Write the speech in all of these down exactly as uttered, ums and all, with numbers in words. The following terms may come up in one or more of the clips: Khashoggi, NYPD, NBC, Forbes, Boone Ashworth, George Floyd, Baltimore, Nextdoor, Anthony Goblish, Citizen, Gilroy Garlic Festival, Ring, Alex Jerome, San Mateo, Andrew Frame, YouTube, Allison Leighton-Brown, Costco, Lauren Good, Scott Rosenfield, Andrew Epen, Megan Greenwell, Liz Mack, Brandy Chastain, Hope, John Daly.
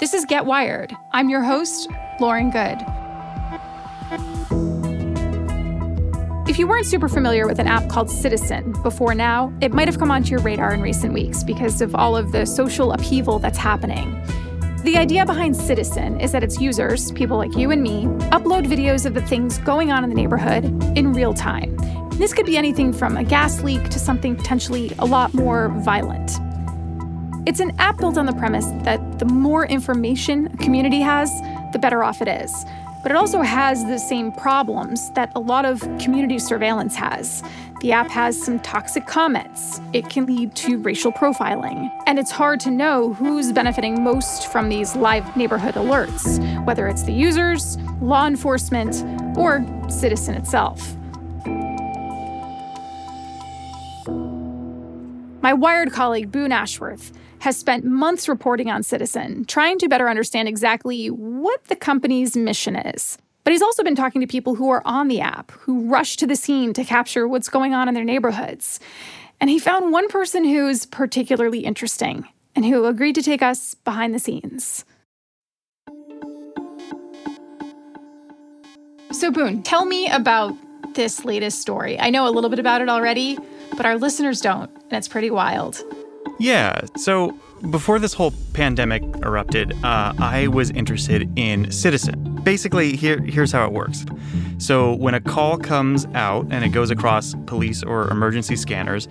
This is Get Wired. I'm your host, Lauren Good. If you weren't super familiar with an app called Citizen before now, it might have come onto your radar in recent weeks because of all of the social upheaval that's happening. The idea behind Citizen is that its users, people like you and me, upload videos of the things going on in the neighborhood in real time. This could be anything from a gas leak to something potentially a lot more violent. It's an app built on the premise that the more information a community has, the better off it is. But it also has the same problems that a lot of community surveillance has. The app has some toxic comments. It can lead to racial profiling. And it's hard to know who's benefiting most from these live neighborhood alerts, whether it's the users, law enforcement, or Citizen itself. My Wired colleague, Boone Ashworth, has spent months reporting on Citizen, trying to better understand exactly what the company's mission is. But he's also been talking to people who are on the app, who rush to the scene to capture what's going on in their neighborhoods. And he found one person who's particularly interesting and who agreed to take us behind the scenes. So Boone, tell me about this latest story. I know a little bit about it already, but our listeners don't, and it's pretty wild. Yeah, so before this whole pandemic erupted, uh, I was interested in Citizen. Basically, here, here's how it works. So when a call comes out and it goes across police or emergency scanners,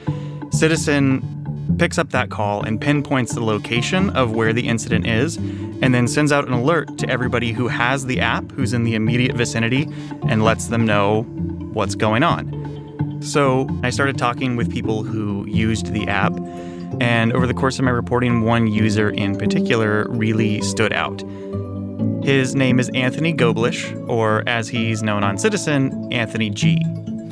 Citizen picks up that call and pinpoints the location of where the incident is, and then sends out an alert to everybody who has the app, who's in the immediate vicinity, and lets them know what's going on. So I started talking with people who used the app, and over the course of my reporting, one user in particular really stood out. His name is Anthony Goblish, or as he's known on Citizen, Anthony G.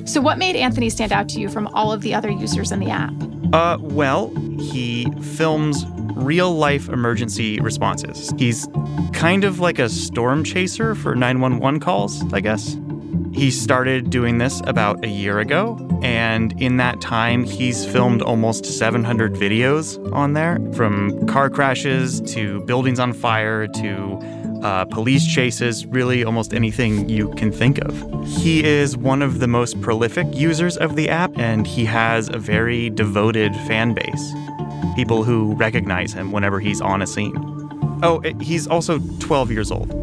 So what made Anthony stand out to you from all of the other users in the app? Uh, well, he films real-life emergency responses. He's kind of like a storm chaser for nine one one calls, I guess. He started doing this about a year ago, and in that time, he's filmed almost seven hundred videos on there, from car crashes to buildings on fire to uh, police chases, really almost anything you can think of. He is one of the most prolific users of the app, and he has a very devoted fan base, people who recognize him whenever he's on a scene. Oh, he's also twelve years old.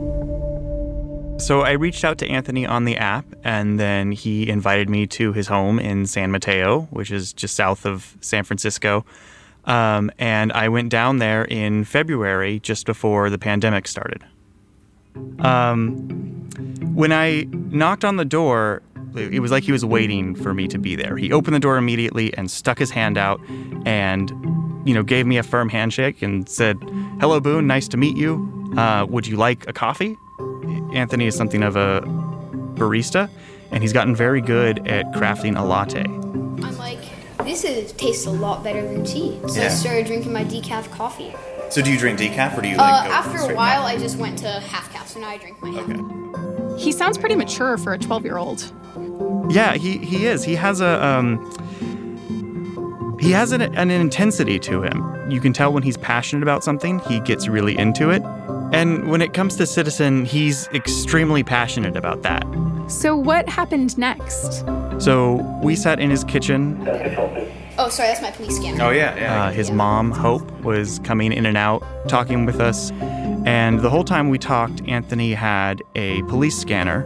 So I reached out to Anthony on the app, and then he invited me to his home in San Mateo, which is just south of San Francisco. Um, and I went down there in February, just before the pandemic started. Um, when I knocked on the door, it was like he was waiting for me to be there. He opened the door immediately and stuck his hand out and, you know, gave me a firm handshake and said, "Hello, Boone, nice to meet you. Uh, would you like a coffee?" Anthony is something of a barista, and he's gotten very good at crafting a latte. I'm like, this is, tastes a lot better than tea. So yeah. I started drinking my decaf coffee. So do you drink decaf, or do you like uh, go After a while, out? I just went to half cap, so now I drink my half. Okay. He sounds pretty mature for a twelve-year-old. Yeah, he, he is. He has a... Um, He has an, an intensity to him. You can tell when he's passionate about something, he gets really into it. And when it comes to Citizen, he's extremely passionate about that. So what happened next? So we sat in his kitchen. Oh, sorry, that's my police scanner. Oh, yeah, yeah. Uh, his yeah. mom, Hope, was coming in and out, talking with us. And the whole time we talked, Anthony had a police scanner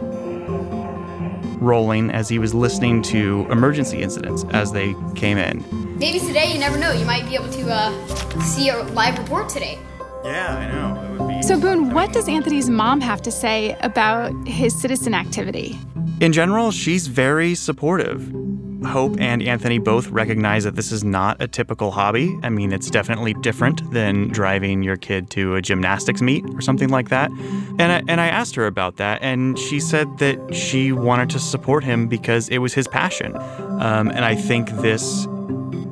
rolling as he was listening to emergency incidents as they came in. Maybe today, you never know, you might be able to uh, see a live report today. Yeah, I know. It would be so, Boone, what does Anthony's mom have to say about his Citizen activity? In general, she's very supportive. Hope and Anthony both recognize that this is not a typical hobby. I mean, it's definitely different than driving your kid to a gymnastics meet or something like that. And I, and I asked her about that, and she said that she wanted to support him because it was his passion. Um, and I think this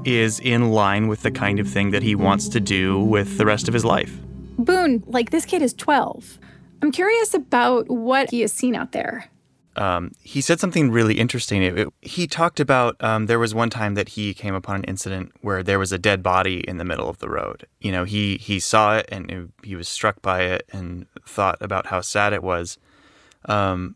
is in line with the kind of thing that he wants to do with the rest of his life. Boone, like, this kid is twelve. I'm curious about what he has seen out there. um, he said something really interesting. It, it, he talked about um, there was one time that he came upon an incident where there was a dead body in the middle of the road. You know, he, he saw it and it, he was struck by it and thought about how sad it was. Um,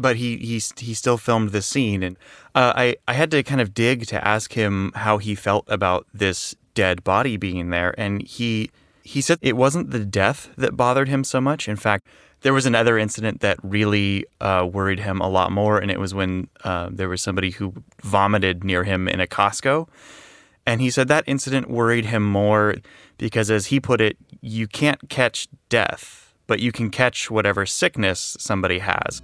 but he, he he still filmed this scene. And uh, I, I had to kind of dig to ask him how he felt about this dead body being there. And he he said it wasn't the death that bothered him so much. In fact, there was another incident that really uh, worried him a lot more. And it was when uh, there was somebody who vomited near him in a Costco. And he said that incident worried him more because, as he put it, you can't catch death, but you can catch whatever sickness somebody has.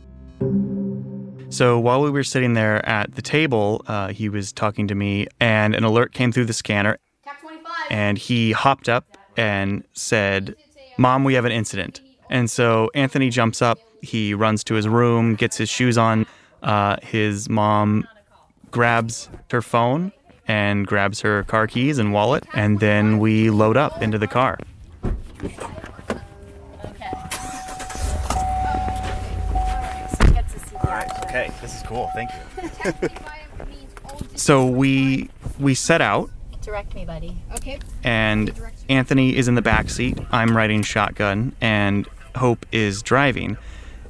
So while we were sitting there at the table, uh, he was talking to me, and an alert came through the scanner. And he hopped up and said, "Mom, we have an incident." And so Anthony jumps up, he runs to his room, gets his shoes on. Uh, his mom grabs her phone and grabs her car keys and wallet, and then we load up into the car. Okay, this is cool. Thank you. So we we set out. Direct me, buddy. Okay. And Anthony is in the back seat. I'm riding shotgun, and Hope is driving.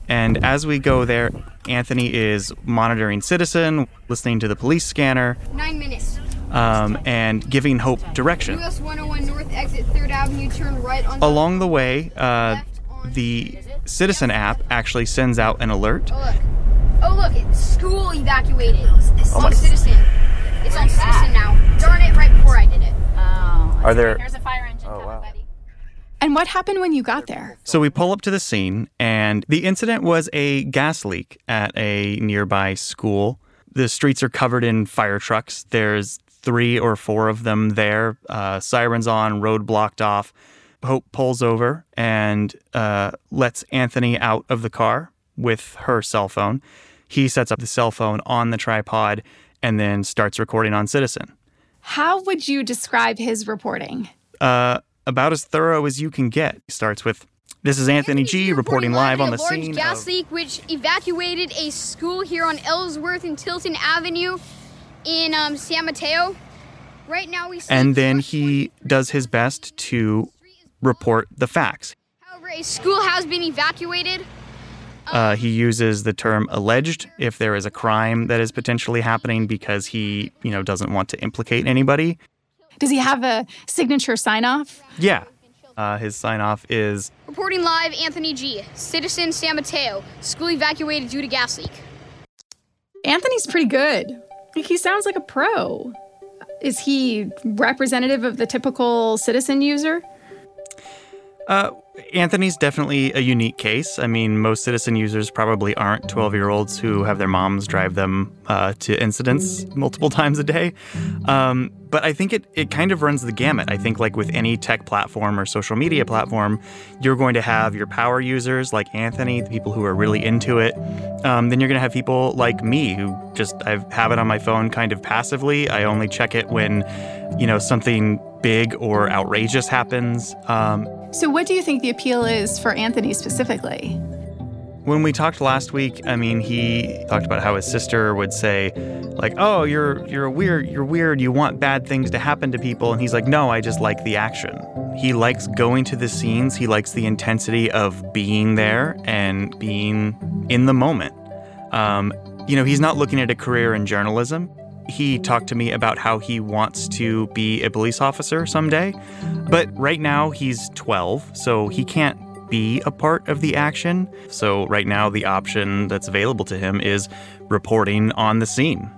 And as we go there, Anthony is monitoring Citizen, listening to the police scanner. Nine minutes. Um, and giving Hope direction. U S one oh one North exit third Avenue. Turn right on. Along the way, uh, the Citizen app actually sends out an alert. Oh, look, it's school evacuated. It's on Citizen. It's on Citizen now. Darn it, right before I did it. Oh. Are there... There's a fire engine coming, buddy. And what happened when you got there? So we pull up to the scene, and the incident was a gas leak at a nearby school. The streets are covered in fire trucks. There's three or four of them there. Uh, sirens on, road blocked off. Hope pulls over and uh, lets Anthony out of the car with her cell phone. He sets up the cell phone on the tripod and then starts recording on Citizen. How would you describe his reporting? Uh, about as thorough as you can get. He starts with, "This is Anthony, Anthony G. reporting, reporting live on the scene. Large gas of... leak which evacuated a school here on Ellsworth and Tilton Avenue in um, San Mateo. Right now we..." And then he does his best to report the facts. "However, a school has been evacuated." Uh, he uses the term alleged if there is a crime that is potentially happening because he, you know, doesn't want to implicate anybody. Does he have a signature sign-off? Yeah. Uh, his sign-off is... "Reporting live, Anthony G. Citizen, San Mateo. School evacuated due to gas leak." Anthony's pretty good. He sounds like a pro. Is he representative of the typical Citizen user? Uh... Anthony's definitely a unique case. I mean, most Citizen users probably aren't twelve-year-olds who have their moms drive them uh, to incidents multiple times a day. Um, but I think it, it kind of runs the gamut. I think like with any tech platform or social media platform, you're going to have your power users like Anthony, the people who are really into it. Um, then you're going to have people like me who just I have it on my phone kind of passively. I only check it when, you know, something big or outrageous happens. Um, so what do you think the appeal is for Anthony specifically? When we talked last week, I mean, he talked about how his sister would say, like, "Oh, you're you're weird, you're weird, you want bad things to happen to people." And he's like, "No, I just like the action." He likes going to the scenes. He likes the intensity of being there and being in the moment. Um, you know, he's not looking at a career in journalism. He talked to me about how he wants to be a police officer someday, but right now he's twelve, so he can't be a part of the action. So right now the option that's available to him is reporting on the scene.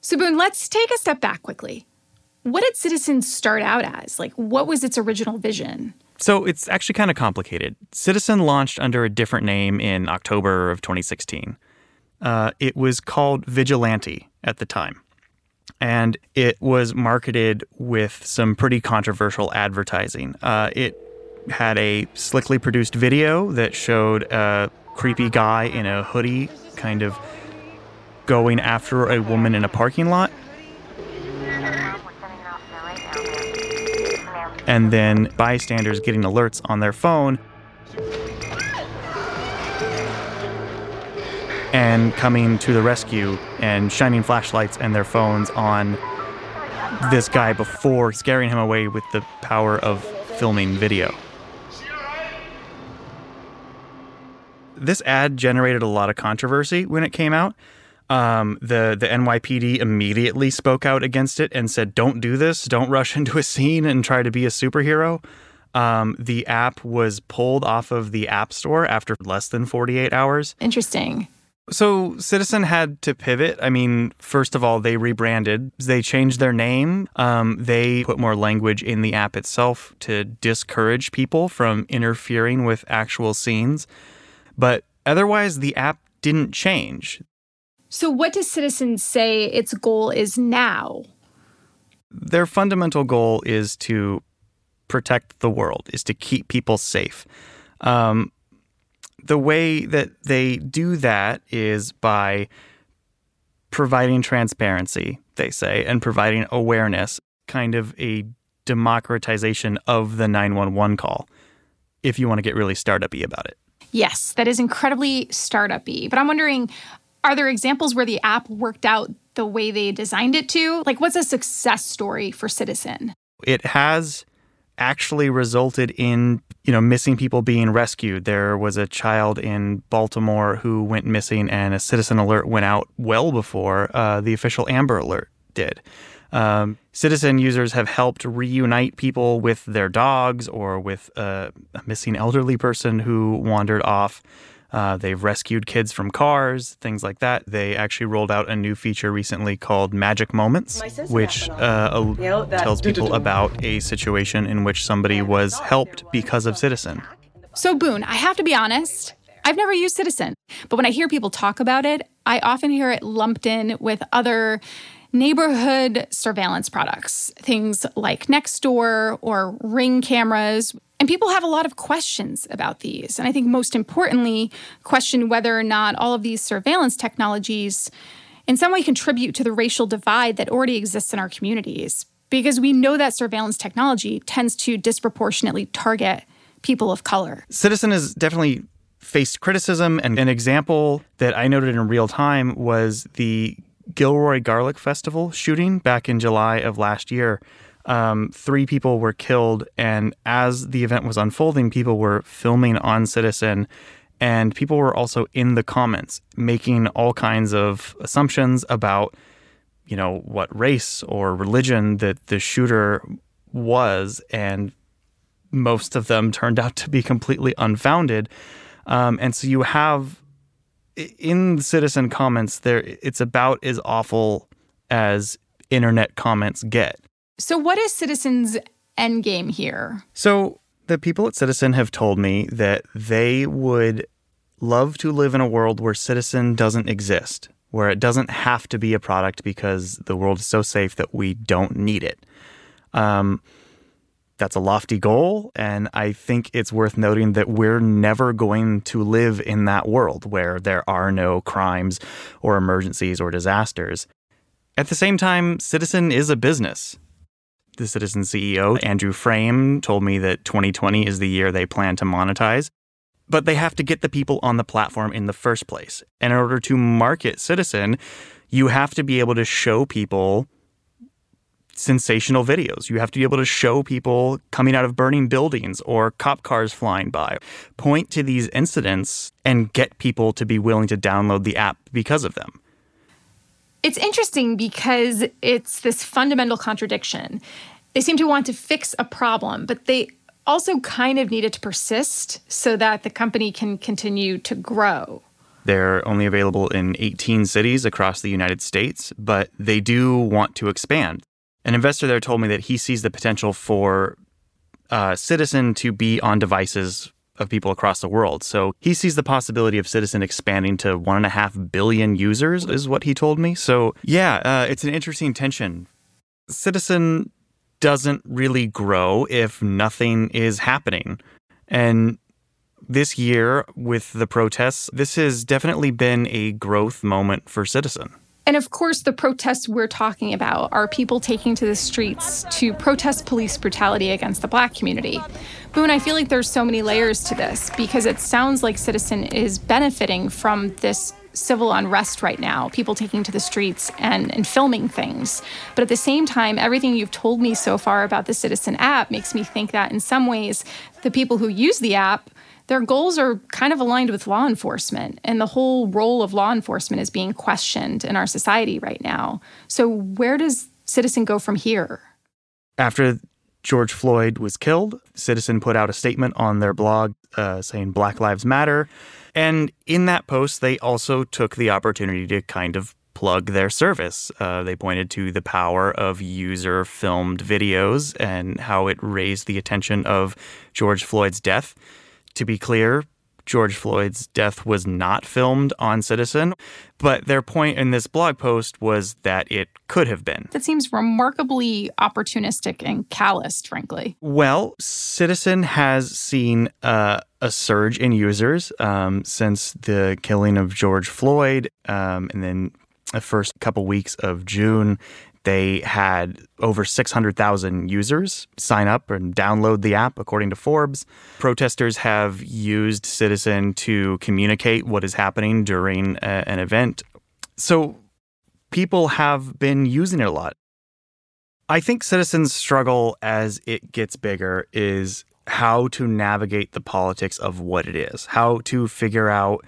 So Boone, let's take a step back quickly. What did Citizen start out as? Like, what was its original vision? So it's actually kind of complicated. Citizen launched under a different name in October of twenty sixteen. Uh, it was called Vigilante at the time. And it was marketed with some pretty controversial advertising. Uh, it had a slickly produced video that showed a creepy guy in a hoodie kind of going after a woman in a parking lot. and then bystanders getting alerts on their phone and coming to the rescue and shining flashlights and their phones on this guy before scaring him away with the power of filming video. This ad generated a lot of controversy when it came out. Um, the, the N Y P D immediately spoke out against it and said, don't do this. Don't rush into a scene and try to be a superhero. Um, the app was pulled off of the App Store after less than forty-eight hours. Interesting. So Citizen had to pivot. I mean, first of all, they rebranded. They changed their name. Um, they put more language in the app itself to discourage people from interfering with actual scenes. But otherwise, the app didn't change. So what does Citizen say its goal is now? Their fundamental goal is to protect the world, is to keep people safe. Um, the way that they do that is by providing transparency, they say, and providing awareness, kind of a democratization of the nine one one call, if you want to get really startup-y about it. Yes, that is incredibly startup-y. But I'm wondering, are there examples where the app worked out the way they designed it to? Like, what's a success story for Citizen? It has actually resulted in, you know, missing people being rescued. There was a child in Baltimore who went missing, and a Citizen Alert went out well before uh, the official Amber Alert did. Um, Citizen users have helped reunite people with their dogs or with uh, a missing elderly person who wandered off. Uh, they've rescued kids from cars, things like that. They actually rolled out a new feature recently called Magic Moments, which uh, tells people about a situation in which somebody was helped because of Citizen. So, Boone, I have to be honest. I've never used Citizen. But when I hear people talk about it, I often hear it lumped in with other neighborhood surveillance products, things like Nextdoor or Ring cameras. And people have a lot of questions about these. And I think most importantly, question whether or not all of these surveillance technologies in some way contribute to the racial divide that already exists in our communities. Because we know that surveillance technology tends to disproportionately target people of color. Citizen is definitely faced criticism. And an example that I noted in real time was the Gilroy Garlic Festival shooting back in July of last year. Um, three people were killed, and as the event was unfolding, people were filming on Citizen, and people were also in the comments making all kinds of assumptions about, you know, what race or religion that the shooter was, and most of them turned out to be completely unfounded. Um, and so you have, in the Citizen comments, there it's about as awful as internet comments get. So what is Citizen's endgame here? So the people at Citizen have told me that they would love to live in a world where Citizen doesn't exist, where it doesn't have to be a product because the world is so safe that we don't need it. Um, that's a lofty goal, and I think it's worth noting that we're never going to live in that world where there are no crimes or emergencies or disasters. At the same time, Citizen is a business. The Citizen C E O, Andrew Frame, told me that twenty twenty is the year they plan to monetize. But they have to get the people on the platform in the first place. And in order to market Citizen, you have to be able to show people sensational videos. You have to be able to show people coming out of burning buildings or cop cars flying by. Point to these incidents and get people to be willing to download the app because of them. It's interesting because it's this fundamental contradiction. They seem to want to fix a problem, but they also kind of need it to persist so that the company can continue to grow. They're only available in eighteen cities across the United States, but they do want to expand. An investor there told me that he sees the potential for uh, Citizen to be on devices of people across the world. So he sees the possibility of Citizen expanding to one and a half billion users is what he told me. So yeah, uh, it's an interesting tension. Citizen doesn't really grow if nothing is happening. And this year with the protests, this has definitely been a growth moment for Citizen. And of course, the protests we're talking about are people taking to the streets to protest police brutality against the Black community. Boone, I feel like there's so many layers to this because it sounds like Citizen is benefiting from this civil unrest right now, people taking to the streets and, and filming things. But at the same time, everything you've told me so far about the Citizen app makes me think that in some ways, the people who use the app, their goals are kind of aligned with law enforcement, and the whole role of law enforcement is being questioned in our society right now. So where does Citizen go from here? After George Floyd was killed, Citizen put out a statement on their blog uh, saying Black Lives Matter. And in that post, they also took the opportunity to kind of plug their service. Uh, they pointed to the power of user-filmed videos and how it raised the attention of George Floyd's death. To be clear, George Floyd's death was not filmed on Citizen, but their point in this blog post was that it could have been. That seems remarkably opportunistic and calloused, frankly. Well, Citizen has seen uh, a surge in users um, since the killing of George Floyd, um, and then the first couple weeks of June. They had over six hundred thousand users sign up and download the app, according to Forbes. Protesters have used Citizen to communicate what is happening during a, an event. So people have been using it a lot. I think Citizen's struggle as it gets bigger is how to navigate the politics of what it is, how to figure out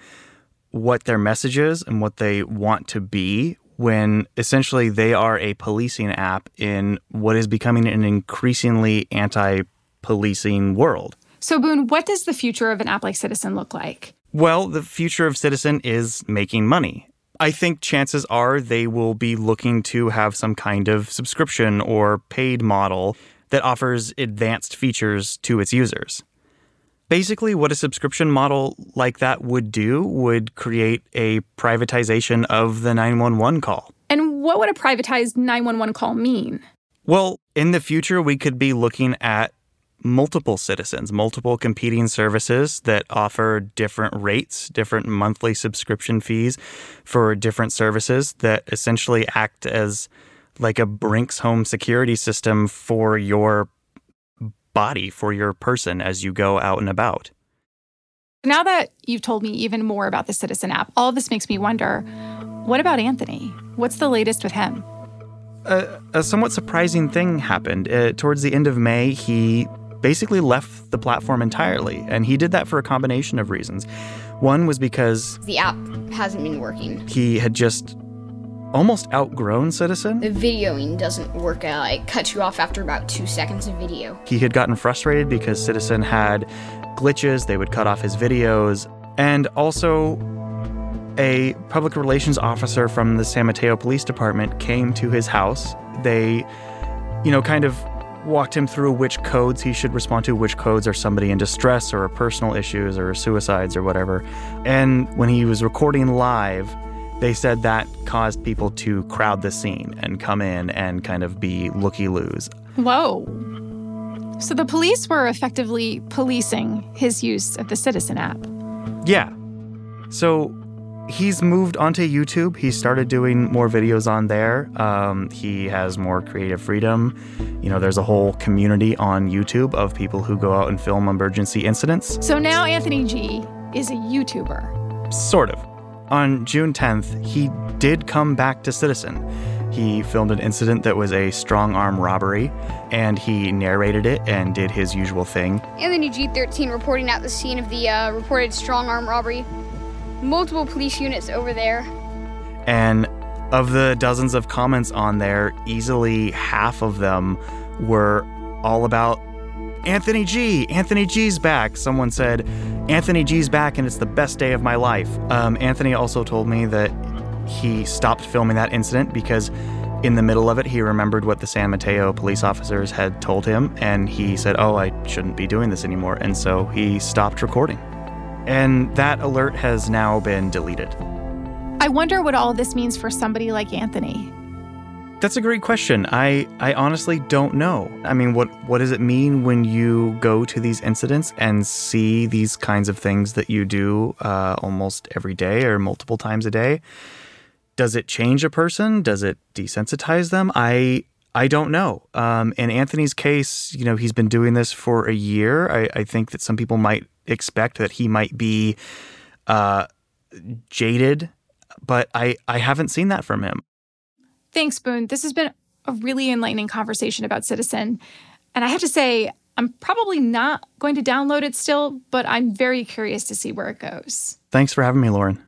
what their message is and what they want to be, when essentially they are a policing app in what is becoming an increasingly anti-policing world. So, Boone, what does the future of an app like Citizen look like? Well, the future of Citizen is making money. I think chances are they will be looking to have some kind of subscription or paid model that offers advanced features to its users. Basically, what a subscription model like that would do would create a privatization of the nine one one call. And what would a privatized nine one one call mean? Well, in the future, we could be looking at multiple citizens, multiple competing services that offer different rates, different monthly subscription fees for different services that essentially act as like a Brink's home security system for your body, for your person as you go out and about. Now that you've told me even more about the Citizen app, all of this makes me wonder, what about Anthony? What's the latest with him? Uh, a somewhat surprising thing happened. Uh, towards the end of May, he basically left the platform entirely, and he did that for a combination of reasons. One was because the app hasn't been working. He had just almost outgrown Citizen. The videoing doesn't work out. It cuts you off after about two seconds of video. He had gotten frustrated because Citizen had glitches. They would cut off his videos. And also, a public relations officer from the San Mateo Police Department came to his house. They, you know, kind of walked him through which codes he should respond to, which codes are somebody in distress or personal issues or suicides or whatever. And when he was recording live, they said that caused people to crowd the scene and come in and kind of be looky-loos. Whoa. So the police were effectively policing his use of the Citizen app. Yeah. So he's moved onto YouTube. He started doing more videos on there. Um, he has more creative freedom. You know, there's a whole community on YouTube of people who go out and film emergency incidents. So now Anthony G is a YouTuber. Sort of. On June tenth, he did come back to Citizen. He filmed an incident that was a strong-arm robbery, and he narrated it and did his usual thing. Anthony G thirteen reporting at the scene of the uh, reported strong-arm robbery. Multiple police units over there. And of the dozens of comments on there, easily half of them were all about Anthony G. Anthony G's back. Someone said, Anthony G's back and it's the best day of my life. Um, Anthony also told me that he stopped filming that incident because in the middle of it, he remembered what the San Mateo police officers had told him. And he said, oh, I shouldn't be doing this anymore. And so he stopped recording. And that alert has now been deleted. I wonder what all this means for somebody like Anthony. That's a great question. I, I honestly don't know. I mean, what, what does it mean when you go to these incidents and see these kinds of things that you do uh, almost every day or multiple times a day? does it change a person? Does it desensitize them? I I don't know. Um, in Anthony's case, you know, he's been doing this for a year. I, I think that some people might expect that he might be uh, jaded, but I, I haven't seen that from him. Thanks, Boone. This has been a really enlightening conversation about Citizen. And I have to say, I'm probably not going to download it still, but I'm very curious to see where it goes. Thanks for having me, Lauren.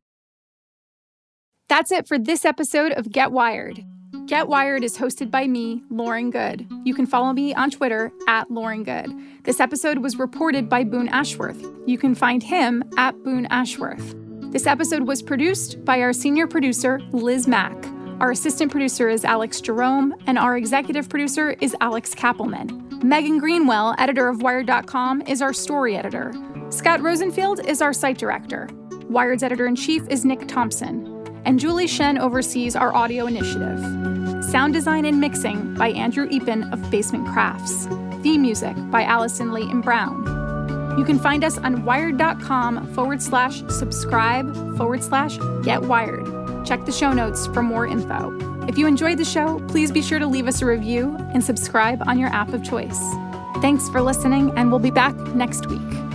That's it for this episode of Get Wired. Get Wired is hosted by me, Lauren Good. You can follow me on Twitter at Lauren Good. This episode was reported by Boone Ashworth. You can find him at Boone Ashworth. This episode was produced by our senior producer, Liz Mack. Our assistant producer is Alex Jerome, and our executive producer is Alex Kappelman. Megan Greenwell, editor of Wired dot com, is our story editor. Scott Rosenfield is our site director. Wired's editor-in-chief is Nick Thompson. And Julie Shen oversees our audio initiative. Sound design and mixing by Andrew Epen of Basement Crafts. Theme music by Allison Leighton-Brown. You can find us on wired.com forward slash subscribe forward slash get wired. Check the show notes for more info. If you enjoyed the show, please be sure to leave us a review and subscribe on your app of choice. Thanks for listening, and we'll be back next week.